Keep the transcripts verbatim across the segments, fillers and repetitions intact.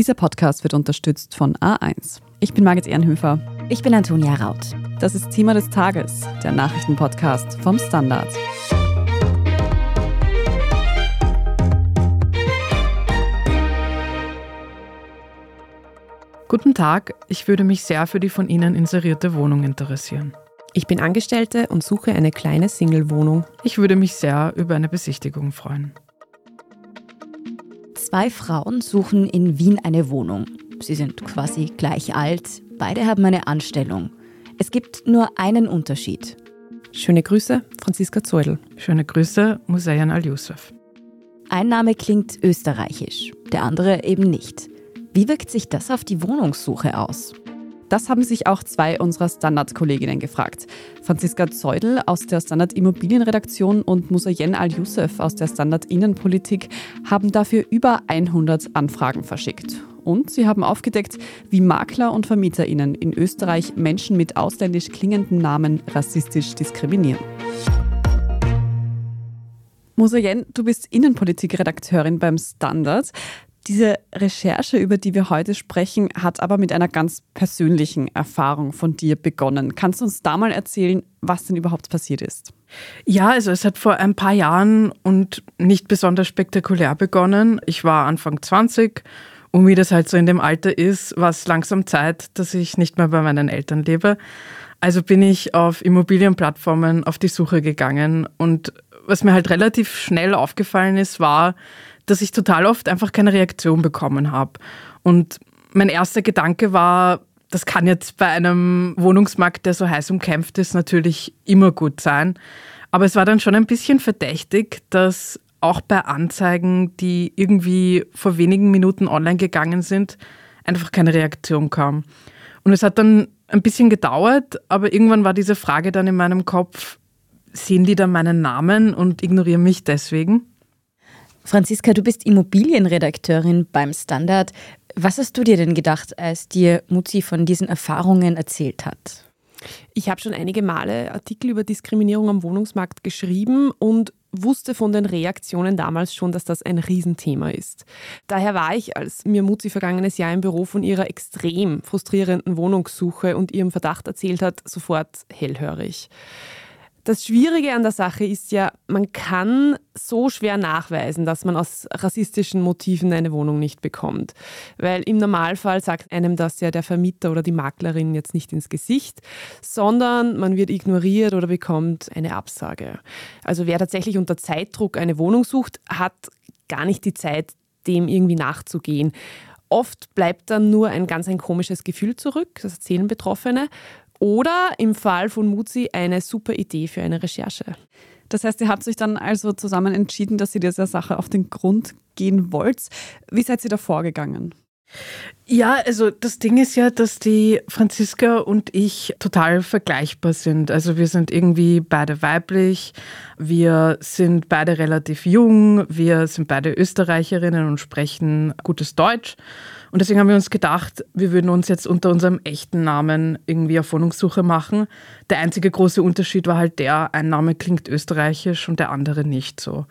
Dieser Podcast wird unterstützt von A eins. Ich bin Margit Ehrenhöfer. Ich bin Antonia Raut. Das ist Thema des Tages, der Nachrichtenpodcast vom Standard. Guten Tag, ich würde mich sehr für die von Ihnen inserierte Wohnung interessieren. Ich bin Angestellte und suche eine kleine Single-Wohnung. Ich würde mich sehr über eine Besichtigung freuen. Zwei Frauen suchen in Wien eine Wohnung. Sie sind quasi gleich alt. Beide haben eine Anstellung. Es gibt nur einen Unterschied. Schöne Grüße, Franziska Zoidl. Schöne Grüße, Muzayen Al-Youssef. Ein Name klingt österreichisch, der andere eben nicht. Wie wirkt sich das auf die Wohnungssuche aus? Das haben sich auch zwei unserer Standard-Kolleginnen gefragt. Franziska Zoidl aus der Standard-Immobilienredaktion und Muzayen Al-Youssef aus der Standard-Innenpolitik haben dafür über hundert Anfragen verschickt. Und sie haben aufgedeckt, wie Makler und VermieterInnen in Österreich Menschen mit ausländisch klingenden Namen rassistisch diskriminieren. Muzayen, du bist Innenpolitikredakteurin beim Standard. Diese Recherche, über die wir heute sprechen, hat aber mit einer ganz persönlichen Erfahrung von dir begonnen. Kannst du uns da mal erzählen, was denn überhaupt passiert ist? Ja, also es hat vor ein paar Jahren und nicht besonders spektakulär begonnen. Ich war Anfang zwanzig und wie das halt so in dem Alter ist, war es langsam Zeit, dass ich nicht mehr bei meinen Eltern lebe. Also bin ich auf Immobilienplattformen auf die Suche gegangen und was mir halt relativ schnell aufgefallen ist, war, dass ich total oft einfach keine Reaktion bekommen habe. Und mein erster Gedanke war, das kann jetzt bei einem Wohnungsmarkt, der so heiß umkämpft ist, natürlich immer gut sein. Aber es war dann schon ein bisschen verdächtig, dass auch bei Anzeigen, die irgendwie vor wenigen Minuten online gegangen sind, einfach keine Reaktion kam. Und es hat dann ein bisschen gedauert, aber irgendwann war diese Frage dann in meinem Kopf, sehen die dann meinen Namen und ignorieren mich deswegen? Franziska, du bist Immobilienredakteurin beim Standard. Was hast du dir denn gedacht, als dir Muzi von diesen Erfahrungen erzählt hat? Ich habe schon einige Male Artikel über Diskriminierung am Wohnungsmarkt geschrieben und wusste von den Reaktionen damals schon, dass das ein Riesenthema ist. Daher war ich, als mir Muzi vergangenes Jahr im Büro von ihrer extrem frustrierenden Wohnungssuche und ihrem Verdacht erzählt hat, sofort hellhörig. Das Schwierige an der Sache ist ja, man kann so schwer nachweisen, dass man aus rassistischen Motiven eine Wohnung nicht bekommt. Weil im Normalfall sagt einem das ja der Vermieter oder die Maklerin jetzt nicht ins Gesicht, sondern man wird ignoriert oder bekommt eine Absage. Also wer tatsächlich unter Zeitdruck eine Wohnung sucht, hat gar nicht die Zeit, dem irgendwie nachzugehen. Oft bleibt dann nur ein ganz ein komisches Gefühl zurück, das erzählen Betroffene. Oder im Fall von Muzi eine super Idee für eine Recherche. Das heißt, ihr habt euch dann also zusammen entschieden, dass ihr dieser Sache auf den Grund gehen wollt. Wie seid ihr da vorgegangen? Ja, also das Ding ist ja, dass die Franziska und ich total vergleichbar sind. Also wir sind irgendwie beide weiblich, wir sind beide relativ jung, wir sind beide Österreicherinnen und sprechen gutes Deutsch. Und deswegen haben wir uns gedacht, wir würden uns jetzt unter unserem echten Namen irgendwie auf Wohnungssuche machen. Der einzige große Unterschied war halt der, ein Name klingt österreichisch und der andere nicht so.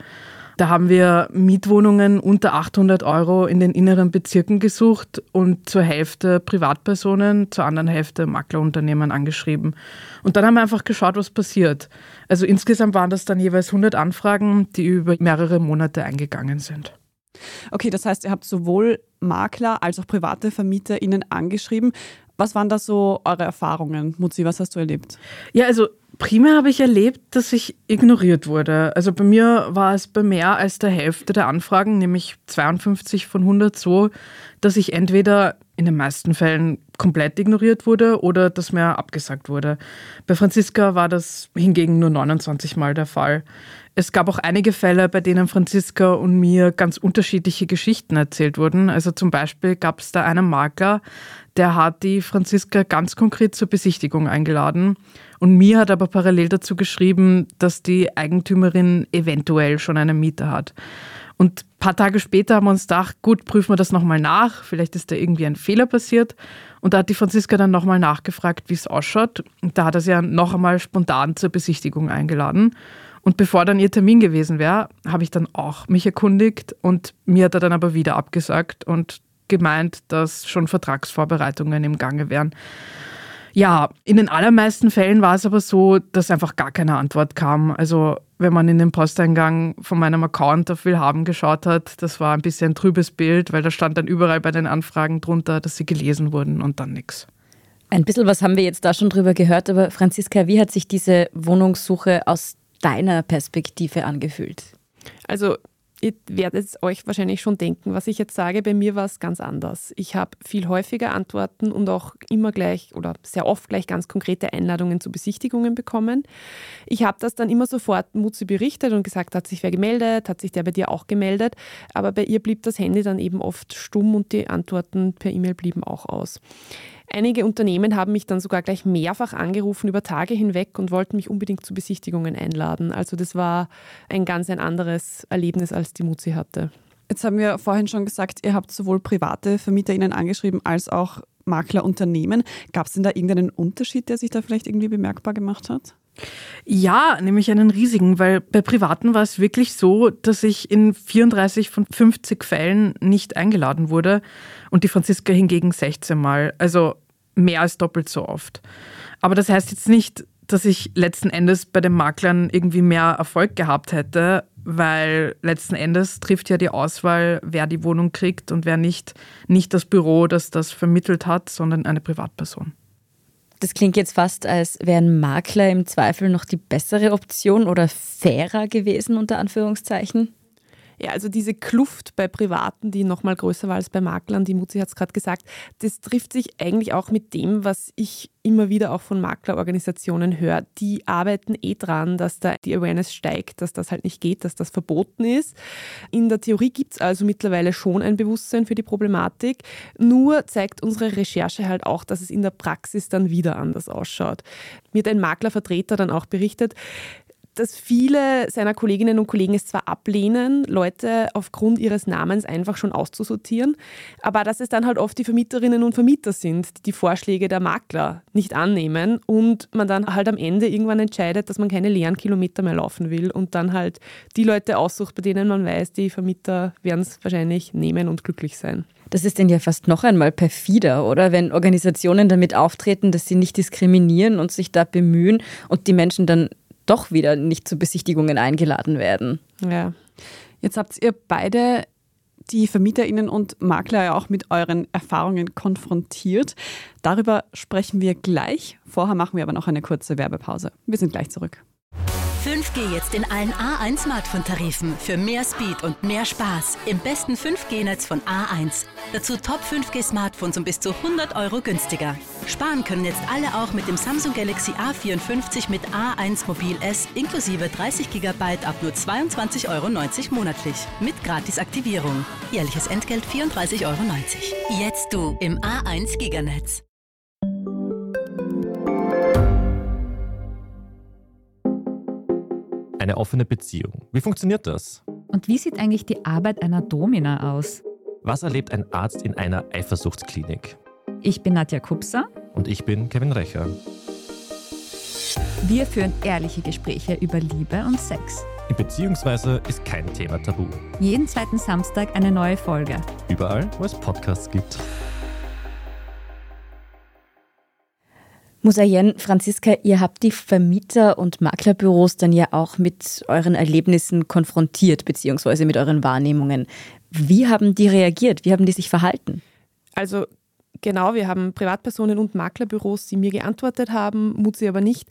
Da haben wir Mietwohnungen unter achthundert Euro in den inneren Bezirken gesucht und zur Hälfte Privatpersonen, zur anderen Hälfte Maklerunternehmen angeschrieben. Und dann haben wir einfach geschaut, was passiert. Also insgesamt waren das dann jeweils hundert Anfragen, die über mehrere Monate eingegangen sind. Okay, das heißt, ihr habt sowohl Makler als auch private VermieterInnen angeschrieben. Was waren da so eure Erfahrungen? Muzi, was hast du erlebt? Ja, also primär habe ich erlebt, dass ich ignoriert wurde. Also bei mir war es bei mehr als der Hälfte der Anfragen, nämlich zweiundfünfzig von hundert, so, dass ich entweder in den meisten Fällen komplett ignoriert wurde oder dass mir abgesagt wurde. Bei Franziska war das hingegen nur neunundzwanzig Mal der Fall. Es gab auch einige Fälle, bei denen Franziska und mir ganz unterschiedliche Geschichten erzählt wurden. Also zum Beispiel gab es da einen Makler, der hat die Franziska ganz konkret zur Besichtigung eingeladen. Und mir hat aber parallel dazu geschrieben, dass die Eigentümerin eventuell schon einen Mieter hat. Und ein paar Tage später haben wir uns gedacht, gut, prüfen wir das nochmal nach. Vielleicht ist da irgendwie ein Fehler passiert. Und da hat die Franziska dann nochmal nachgefragt, wie es ausschaut. Und da hat er sie ja noch einmal spontan zur Besichtigung eingeladen. Und bevor dann ihr Termin gewesen wäre, habe ich dann auch mich erkundigt. Und mir hat er dann aber wieder abgesagt. Und gemeint, dass schon Vertragsvorbereitungen im Gange wären. Ja, in den allermeisten Fällen war es aber so, dass einfach gar keine Antwort kam. Also wenn man in den Posteingang von meinem Account auf Willhaben geschaut hat, das war ein bisschen ein trübes Bild, weil da stand dann überall bei den Anfragen drunter, dass sie gelesen wurden und dann nichts. Ein bisschen was haben wir jetzt da schon drüber gehört, aber Franziska, wie hat sich diese Wohnungssuche aus deiner Perspektive angefühlt? Also ihr werdet euch wahrscheinlich schon denken, was ich jetzt sage, bei mir war es ganz anders. Ich habe viel häufiger Antworten und auch immer gleich oder sehr oft gleich ganz konkrete Einladungen zu Besichtigungen bekommen. Ich habe das dann immer sofort Muzi berichtet und gesagt, hat sich wer gemeldet, hat sich der bei dir auch gemeldet. Aber bei ihr blieb das Handy dann eben oft stumm und die Antworten per E-Mail blieben auch aus. Einige Unternehmen haben mich dann sogar gleich mehrfach angerufen über Tage hinweg und wollten mich unbedingt zu Besichtigungen einladen. Also das war ein ganz ein anderes Erlebnis, als die Muzi hatte. Jetzt haben wir vorhin schon gesagt, ihr habt sowohl private VermieterInnen angeschrieben als auch Maklerunternehmen. Gab es denn da irgendeinen Unterschied, der sich da vielleicht irgendwie bemerkbar gemacht hat? Ja, nämlich einen riesigen, weil bei Privaten war es wirklich so, dass ich in vierunddreißig von fünfzig Fällen nicht eingeladen wurde und die Franziska hingegen sechzehn Mal, also mehr als doppelt so oft. Aber das heißt jetzt nicht, dass ich letzten Endes bei den Maklern irgendwie mehr Erfolg gehabt hätte, weil letzten Endes trifft ja die Auswahl, wer die Wohnung kriegt und wer nicht, nicht das Büro, das das vermittelt hat, sondern eine Privatperson. Das klingt jetzt fast, als wären Makler im Zweifel noch die bessere Option oder fairer gewesen, unter Anführungszeichen. Ja, also diese Kluft bei Privaten, die nochmal größer war als bei Maklern, die Muzi hat es gerade gesagt, das trifft sich eigentlich auch mit dem, was ich immer wieder auch von Maklerorganisationen höre. Die arbeiten eh dran, dass da die Awareness steigt, dass das halt nicht geht, dass das verboten ist. In der Theorie gibt es also mittlerweile schon ein Bewusstsein für die Problematik. Nur zeigt unsere Recherche halt auch, dass es in der Praxis dann wieder anders ausschaut. Mir hat ein Maklervertreter dann auch berichtet, dass viele seiner Kolleginnen und Kollegen es zwar ablehnen, Leute aufgrund ihres Namens einfach schon auszusortieren, aber dass es dann halt oft die Vermieterinnen und Vermieter sind, die die Vorschläge der Makler nicht annehmen und man dann halt am Ende irgendwann entscheidet, dass man keine leeren Kilometer mehr laufen will und dann halt die Leute aussucht, bei denen man weiß, die Vermieter werden es wahrscheinlich nehmen und glücklich sein. Das ist denn ja fast noch einmal perfider, oder? Wenn Organisationen damit auftreten, dass sie nicht diskriminieren und sich da bemühen und die Menschen dann doch wieder nicht zu Besichtigungen eingeladen werden. Ja. Jetzt habt ihr beide die VermieterInnen und Makler ja auch mit euren Erfahrungen konfrontiert. Darüber sprechen wir gleich. Vorher machen wir aber noch eine kurze Werbepause. Wir sind gleich zurück. fünf G jetzt in allen A eins Smartphone-Tarifen für mehr Speed und mehr Spaß im besten fünf G Netz von A eins. Dazu Top fünf G Smartphones um bis zu hundert Euro günstiger. Sparen können jetzt alle auch mit dem Samsung Galaxy A vierundfünfzig mit A eins Mobil S inklusive dreißig Gigabyte ab nur zweiundzwanzig Euro neunzig monatlich mit Gratisaktivierung. Jährliches Entgelt vierunddreißig Euro neunzig. Jetzt du im A eins Giganetz. Eine offene Beziehung. Wie funktioniert das? Und wie sieht eigentlich die Arbeit einer Domina aus? Was erlebt ein Arzt in einer Eifersuchtsklinik? Ich bin Nadja Kupser. Und ich bin Kevin Recher. Wir führen ehrliche Gespräche über Liebe und Sex. Beziehungsweise ist kein Thema tabu. Jeden zweiten Samstag eine neue Folge. Überall, wo es Podcasts gibt. Muzayen, Franziska, ihr habt die Vermieter- und Maklerbüros dann ja auch mit euren Erlebnissen konfrontiert, beziehungsweise mit euren Wahrnehmungen. Wie haben die reagiert? Wie haben die sich verhalten? Also genau, wir haben Privatpersonen und Maklerbüros, die mir geantwortet haben, Muzi aber nicht,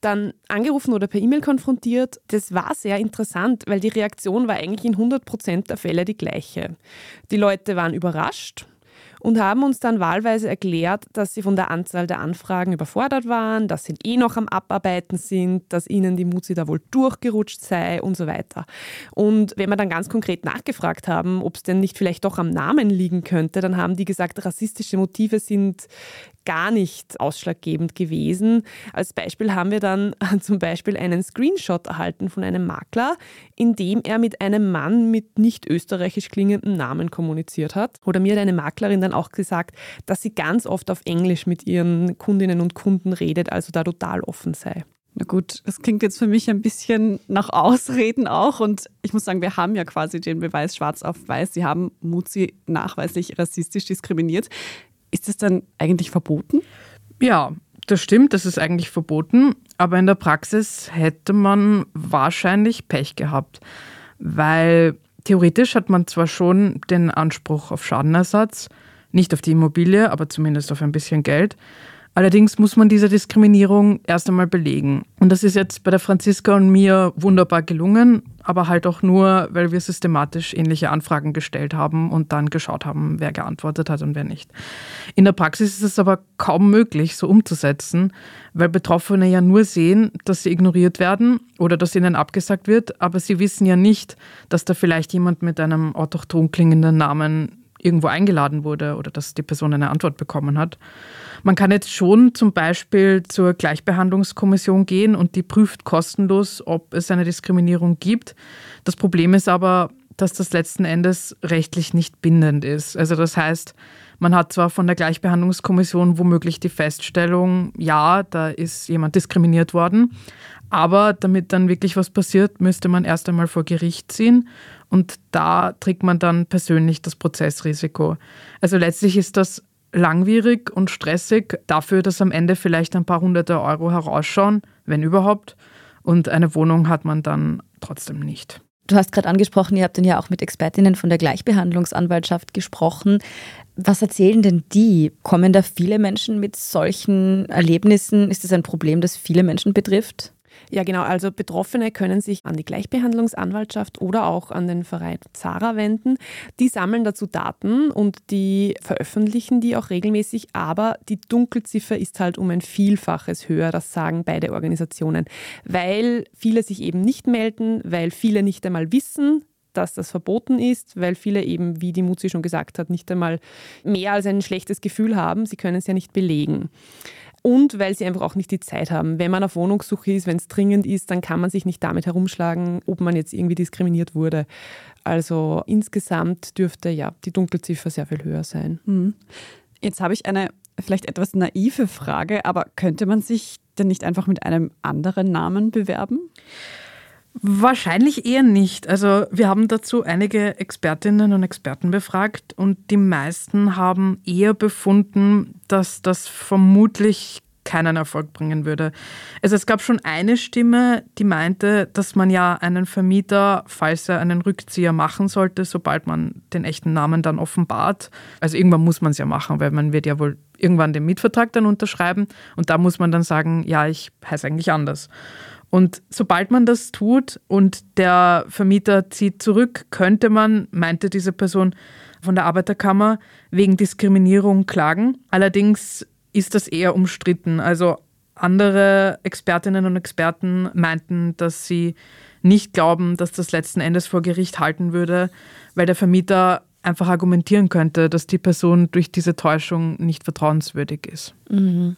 dann angerufen oder per E-Mail konfrontiert. Das war sehr interessant, weil die Reaktion war eigentlich in hundert Prozent der Fälle die gleiche. Die Leute waren überrascht und haben uns dann wahlweise erklärt, dass sie von der Anzahl der Anfragen überfordert waren, dass sie eh noch am Abarbeiten sind, dass ihnen die Muzi da wohl durchgerutscht sei und so weiter. Und wenn wir dann ganz konkret nachgefragt haben, ob es denn nicht vielleicht doch am Namen liegen könnte, dann haben die gesagt, rassistische Motive sind gar nicht ausschlaggebend gewesen. Als Beispiel haben wir dann zum Beispiel einen Screenshot erhalten von einem Makler, in dem er mit einem Mann mit nicht österreichisch klingendem Namen kommuniziert hat. Oder mir hat eine Maklerin dann auch gesagt, dass sie ganz oft auf Englisch mit ihren Kundinnen und Kunden redet, also da total offen sei. Na gut, das klingt jetzt für mich ein bisschen nach Ausreden auch. Und ich muss sagen, wir haben ja quasi den Beweis schwarz auf weiß. Sie haben Muzi nachweislich rassistisch diskriminiert. Ist das dann eigentlich verboten? Ja, das stimmt, das ist eigentlich verboten. Aber in der Praxis hätte man wahrscheinlich Pech gehabt. Weil theoretisch hat man zwar schon den Anspruch auf Schadenersatz, nicht auf die Immobilie, aber zumindest auf ein bisschen Geld. Allerdings muss man diese Diskriminierung erst einmal belegen. Und das ist jetzt bei der Franziska und mir wunderbar gelungen, aber halt auch nur, weil wir systematisch ähnliche Anfragen gestellt haben und dann geschaut haben, wer geantwortet hat und wer nicht. In der Praxis ist es aber kaum möglich, so umzusetzen, weil Betroffene ja nur sehen, dass sie ignoriert werden oder dass ihnen abgesagt wird, aber sie wissen ja nicht, dass da vielleicht jemand mit einem autochthon klingenden Namen irgendwo eingeladen wurde oder dass die Person eine Antwort bekommen hat. Man kann jetzt schon zum Beispiel zur Gleichbehandlungskommission gehen und die prüft kostenlos, ob es eine Diskriminierung gibt. Das Problem ist aber, dass das letzten Endes rechtlich nicht bindend ist. Also das heißt, man hat zwar von der Gleichbehandlungskommission womöglich die Feststellung, ja, da ist jemand diskriminiert worden, aber damit dann wirklich was passiert, müsste man erst einmal vor Gericht ziehen. Und da trägt man dann persönlich das Prozessrisiko. Also letztlich ist das langwierig und stressig dafür, dass am Ende vielleicht ein paar hunderte Euro herausschauen, wenn überhaupt. Und eine Wohnung hat man dann trotzdem nicht. Du hast gerade angesprochen, ihr habt dann ja auch mit Expertinnen von der Gleichbehandlungsanwaltschaft gesprochen. Was erzählen denn die? Kommen da viele Menschen mit solchen Erlebnissen? Ist das ein Problem, das viele Menschen betrifft? Ja, genau. Also Betroffene können sich an die Gleichbehandlungsanwaltschaft oder auch an den Verein ZARA wenden. Die sammeln dazu Daten und die veröffentlichen die auch regelmäßig. Aber die Dunkelziffer ist halt um ein Vielfaches höher, das sagen beide Organisationen, weil viele sich eben nicht melden, weil viele nicht einmal wissen, dass das verboten ist, weil viele eben, wie die Muzi schon gesagt hat, nicht einmal mehr als ein schlechtes Gefühl haben. Sie können es ja nicht belegen. Und weil sie einfach auch nicht die Zeit haben. Wenn man auf Wohnungssuche ist, wenn es dringend ist, dann kann man sich nicht damit herumschlagen, ob man jetzt irgendwie diskriminiert wurde. Also insgesamt dürfte ja die Dunkelziffer sehr viel höher sein. Mhm. Jetzt habe ich eine vielleicht etwas naive Frage, aber könnte man sich denn nicht einfach mit einem anderen Namen bewerben? Wahrscheinlich eher nicht. Also wir haben dazu einige Expertinnen und Experten befragt und die meisten haben eher befunden, dass das vermutlich keinen Erfolg bringen würde. Also es gab schon eine Stimme, die meinte, dass man ja einen Vermieter, falls er einen Rückzieher machen sollte, sobald man den echten Namen dann offenbart, also irgendwann muss man es ja machen, weil man wird ja wohl irgendwann den Mietvertrag dann unterschreiben und da muss man dann sagen, ja, ich heiße eigentlich anders. Und sobald man das tut und der Vermieter zieht zurück, könnte man, meinte diese Person von der Arbeiterkammer, wegen Diskriminierung klagen. Allerdings ist das eher umstritten. Also andere Expertinnen und Experten meinten, dass sie nicht glauben, dass das letzten Endes vor Gericht halten würde, weil der Vermieter einfach argumentieren könnte, dass die Person durch diese Täuschung nicht vertrauenswürdig ist. Mhm.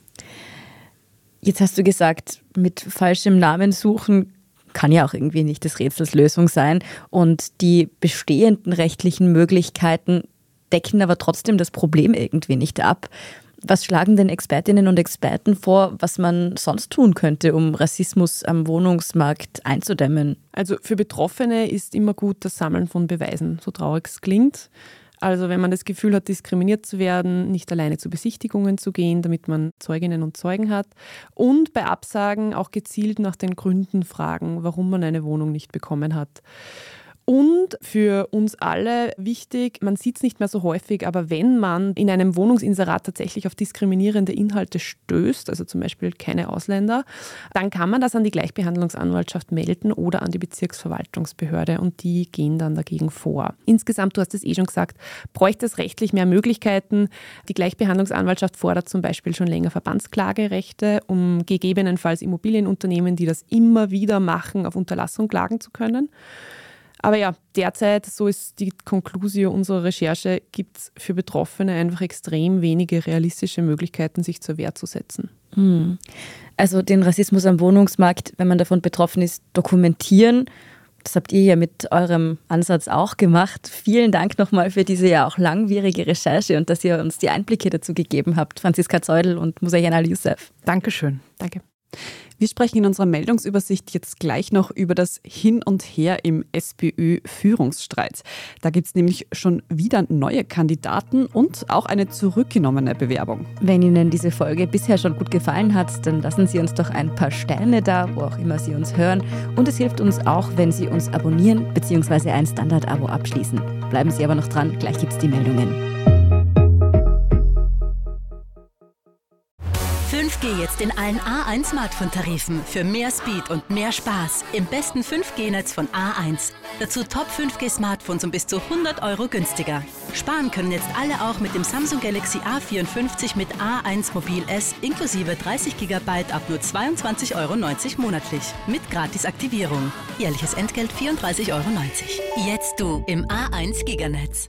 Jetzt hast du gesagt, mit falschem Namen suchen kann ja auch irgendwie nicht des Rätsels Lösung sein. Und die bestehenden rechtlichen Möglichkeiten decken aber trotzdem das Problem irgendwie nicht ab. Was schlagen denn Expertinnen und Experten vor, was man sonst tun könnte, um Rassismus am Wohnungsmarkt einzudämmen? Also für Betroffene ist immer gut das Sammeln von Beweisen, so traurig es klingt. Also wenn man das Gefühl hat, diskriminiert zu werden, nicht alleine zu Besichtigungen zu gehen, damit man Zeuginnen und Zeugen hat. Und bei Absagen auch gezielt nach den Gründen fragen, warum man eine Wohnung nicht bekommen hat. Und für uns alle wichtig, man sieht es nicht mehr so häufig, aber wenn man in einem Wohnungsinserat tatsächlich auf diskriminierende Inhalte stößt, also zum Beispiel keine Ausländer, dann kann man das an die Gleichbehandlungsanwaltschaft melden oder an die Bezirksverwaltungsbehörde und die gehen dann dagegen vor. Insgesamt, du hast es eh schon gesagt, bräuchte es rechtlich mehr Möglichkeiten. Die Gleichbehandlungsanwaltschaft fordert zum Beispiel schon länger Verbandsklagerechte, um gegebenenfalls Immobilienunternehmen, die das immer wieder machen, auf Unterlassung klagen zu können. Aber ja, derzeit, so ist die Konklusio unserer Recherche, gibt es für Betroffene einfach extrem wenige realistische Möglichkeiten, sich zur Wehr zu setzen. Hm. Also den Rassismus am Wohnungsmarkt, wenn man davon betroffen ist, dokumentieren. Das habt ihr ja mit eurem Ansatz auch gemacht. Vielen Dank nochmal für diese ja auch langwierige Recherche und dass ihr uns die Einblicke dazu gegeben habt, Franziska Zoidl und Muzayen Al-Youssef. Dankeschön. Danke. Wir sprechen in unserer Meldungsübersicht jetzt gleich noch über das Hin und Her im SPÖ-Führungsstreit. Da gibt es nämlich schon wieder neue Kandidaten und auch eine zurückgenommene Bewerbung. Wenn Ihnen diese Folge bisher schon gut gefallen hat, dann lassen Sie uns doch ein paar Sterne da, wo auch immer Sie uns hören. Und es hilft uns auch, wenn Sie uns abonnieren bzw. ein Standard-Abo abschließen. Bleiben Sie aber noch dran, gleich gibt's die Meldungen. fünf G jetzt in allen A eins Smartphone-Tarifen für mehr Speed und mehr Spaß im besten fünf G Netz von A eins. Dazu Top fünf G Smartphones um bis zu hundert Euro günstiger. Sparen können jetzt alle auch mit dem Samsung Galaxy A vierundfünfzig mit A eins Mobil S inklusive dreißig Gigabyte ab nur zweiundzwanzig Euro neunzig monatlich mit Gratisaktivierung. Jährliches Entgelt vierunddreißig Euro neunzig. Jetzt du im A eins Giganetz.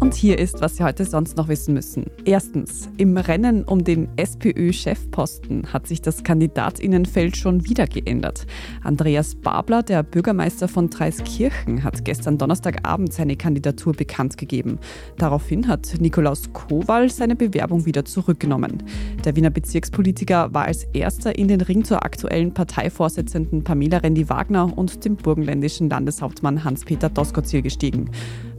Und hier ist, was Sie heute sonst noch wissen müssen. Erstens, im Rennen um den SPÖ-Chefposten hat sich das Kandidatinnenfeld schon wieder geändert. Andreas Babler, der Bürgermeister von Traiskirchen, hat gestern Donnerstagabend seine Kandidatur bekannt gegeben. Daraufhin hat Nikolaus Kowal seine Bewerbung wieder zurückgenommen. Der Wiener Bezirkspolitiker war als erster in den Ring zur aktuellen Parteivorsitzenden Pamela Rendi-Wagner und dem burgenländischen Landeshauptmann Hans-Peter Doskozil gestiegen.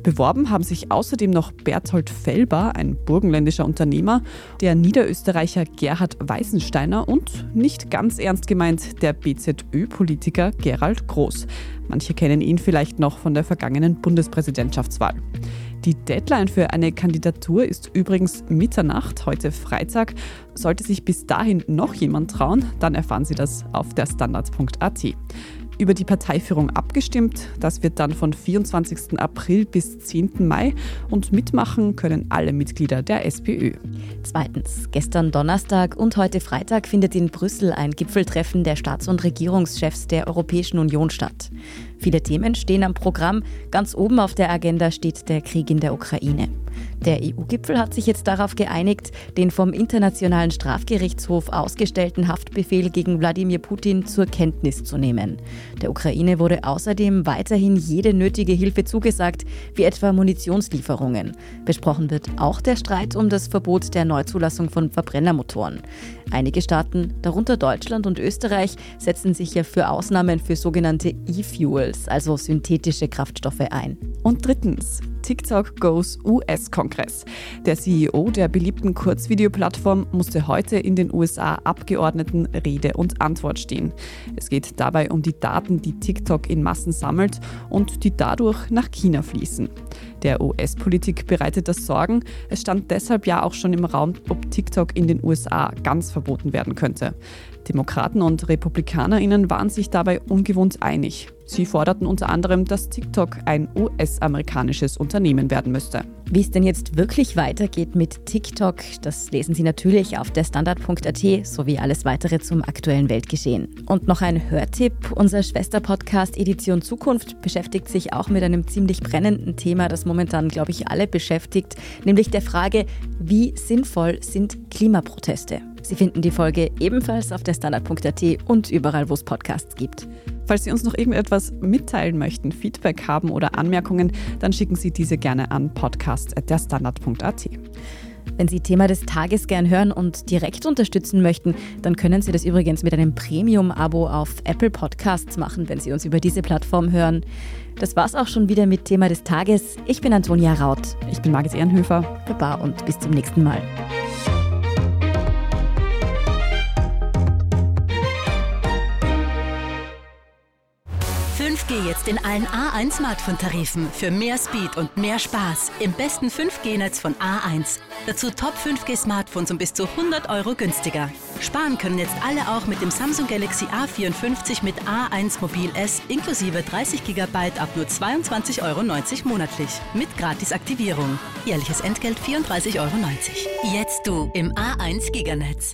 Beworben haben sich außerdem noch Berthold Felber, ein burgenländischer Unternehmer, der Niederösterreicher Gerhard Weißensteiner und, nicht ganz ernst gemeint, der B Z Ö-Politiker Gerald Groß. Manche kennen ihn vielleicht noch von der vergangenen Bundespräsidentschaftswahl. Die Deadline für eine Kandidatur ist übrigens Mitternacht, heute Freitag. Sollte sich bis dahin noch jemand trauen, dann erfahren Sie das auf der standard punkt a t. Über die Parteiführung abgestimmt. Das wird dann von vierundzwanzigsten April bis zehnten Mai und mitmachen können alle Mitglieder der SPÖ. Zweitens, gestern Donnerstag und heute Freitag findet in Brüssel ein Gipfeltreffen der Staats- und Regierungschefs der Europäischen Union statt. Viele Themen stehen am Programm. Ganz oben auf der Agenda steht der Krieg in der Ukraine. Der E U-Gipfel hat sich jetzt darauf geeinigt, den vom Internationalen Strafgerichtshof ausgestellten Haftbefehl gegen Wladimir Putin zur Kenntnis zu nehmen. Der Ukraine wurde außerdem weiterhin jede nötige Hilfe zugesagt, wie etwa Munitionslieferungen. Besprochen wird auch der Streit um das Verbot der Neuzulassung von Verbrennermotoren. Einige Staaten, darunter Deutschland und Österreich, setzen sich ja für Ausnahmen für sogenannte E-Fuels, also synthetische Kraftstoffe, ein. Und drittens, TikTok goes U S-Kongress. Der C E O der beliebten Kurzvideoplattform musste heute in den U S A Abgeordneten Rede und Antwort stehen. Es geht dabei um die Daten, die TikTok in Massen sammelt und die dadurch nach China fließen. Der U S-Politik bereitet das Sorgen. Es stand deshalb ja auch schon im Raum, ob TikTok in den U S A ganz verboten werden könnte. Demokraten und RepublikanerInnen waren sich dabei ungewohnt einig. Sie forderten unter anderem, dass TikTok ein U S-amerikanisches Unternehmen werden müsste. Wie es denn jetzt wirklich weitergeht mit TikTok, das lesen Sie natürlich auf der standard punkt a t sowie alles weitere zum aktuellen Weltgeschehen. Und noch ein Hörtipp. Unser Schwesterpodcast Edition Zukunft beschäftigt sich auch mit einem ziemlich brennenden Thema, das momentan, glaube ich, alle beschäftigt, nämlich der Frage, wie sinnvoll sind Klimaproteste? Sie finden die Folge ebenfalls auf der standard punkt a t und überall, wo es Podcasts gibt. Falls Sie uns noch irgendetwas mitteilen möchten, Feedback haben oder Anmerkungen, dann schicken Sie diese gerne an podcast at der standard punkt a t. Wenn Sie Thema des Tages gern hören und direkt unterstützen möchten, dann können Sie das übrigens mit einem Premium-Abo auf Apple Podcasts machen, wenn Sie uns über diese Plattform hören. Das war's auch schon wieder mit Thema des Tages. Ich bin Antonia Raut. Ich bin Margit Ehrenhöfer. Baba und bis zum nächsten Mal. Geh jetzt in allen A eins Smartphone-Tarifen für mehr Speed und mehr Spaß. Im besten fünf G-Netz von A eins. Dazu Top fünf G-Smartphones um bis zu hundert Euro günstiger. Sparen können jetzt alle auch mit dem Samsung Galaxy A vierundfünfzig mit A eins Mobil S inklusive dreißig Gigabyte ab nur zweiundzwanzig Euro neunzig monatlich. Mit Gratisaktivierung. Jährliches Entgelt vierunddreißig Euro neunzig. Jetzt du im A eins Giganetz.